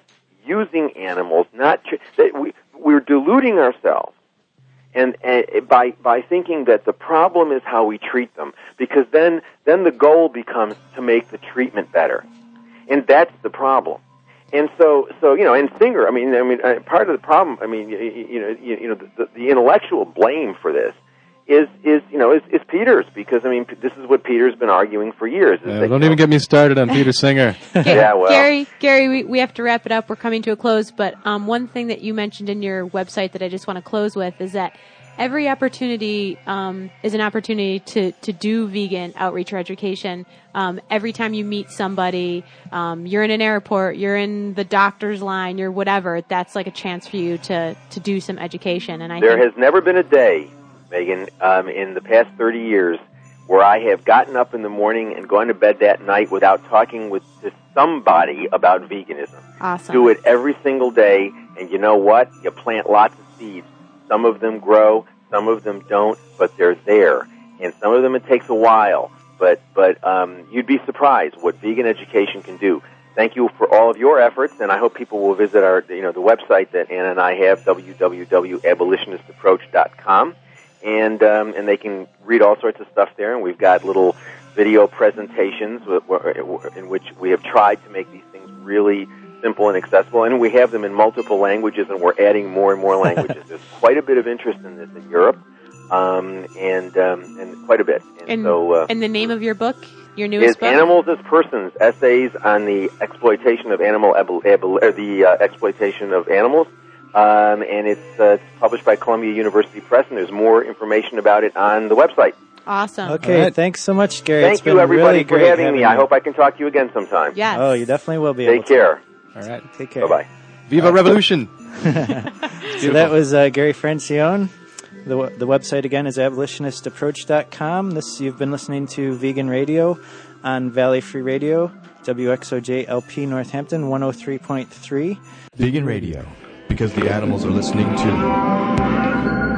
using animals. We're deluding ourselves And by thinking that the problem is how we treat them, because then the goal becomes to make the treatment better, and that's the problem. And so and Singer, I mean, part of the problem, the intellectual blame for this is Peter's, because this is what Peter's been arguing for years. Don't even get me started on Peter Singer. Yeah, well, Gary, we have to wrap it up. We're coming to a close, but one thing that you mentioned in your website that I just want to close with is that every opportunity is an opportunity to do vegan outreach or education. Every time you meet somebody, you're in an airport, you're in the doctor's line, you're whatever. That's like a chance for you to do some education. And there has never been a day, Megan, in the past 30 years where I have gotten up in the morning and gone to bed that night without talking to somebody about veganism. Awesome. Do it every single day, and you know what? You plant lots of seeds. Some of them grow, some of them don't, but they're there. And some of them it takes a while, but you'd be surprised what vegan education can do. Thank you for all of your efforts, and I hope people will visit our, the website that Anna and I have, www.abolitionistapproach.com. And they can read all sorts of stuff there, and we've got little video presentations in which we have tried to make these things really simple and accessible, and we have them in multiple languages, and we're adding more and more languages. There's quite a bit of interest in this in Europe, and quite a bit. And the name of your book, your newest book? Is Animals as Persons, Essays on the Exploitation of Exploitation of Animals. And it's published by Columbia University Press, and there's more information about it on the website. Awesome. Okay, thanks so much, Gary. Thank you, everybody, really for having me. I hope I can talk to you again sometime. Yes. Oh, you definitely will be able to. Take care. All right, take care. Bye-bye. Viva Revolution. So that was Gary Francione. The website, again, is abolitionistapproach.com. You've been listening to Vegan Radio on Valley Free Radio, WXOJLP Northampton, 103.3. Vegan Radio. Because the animals are listening too.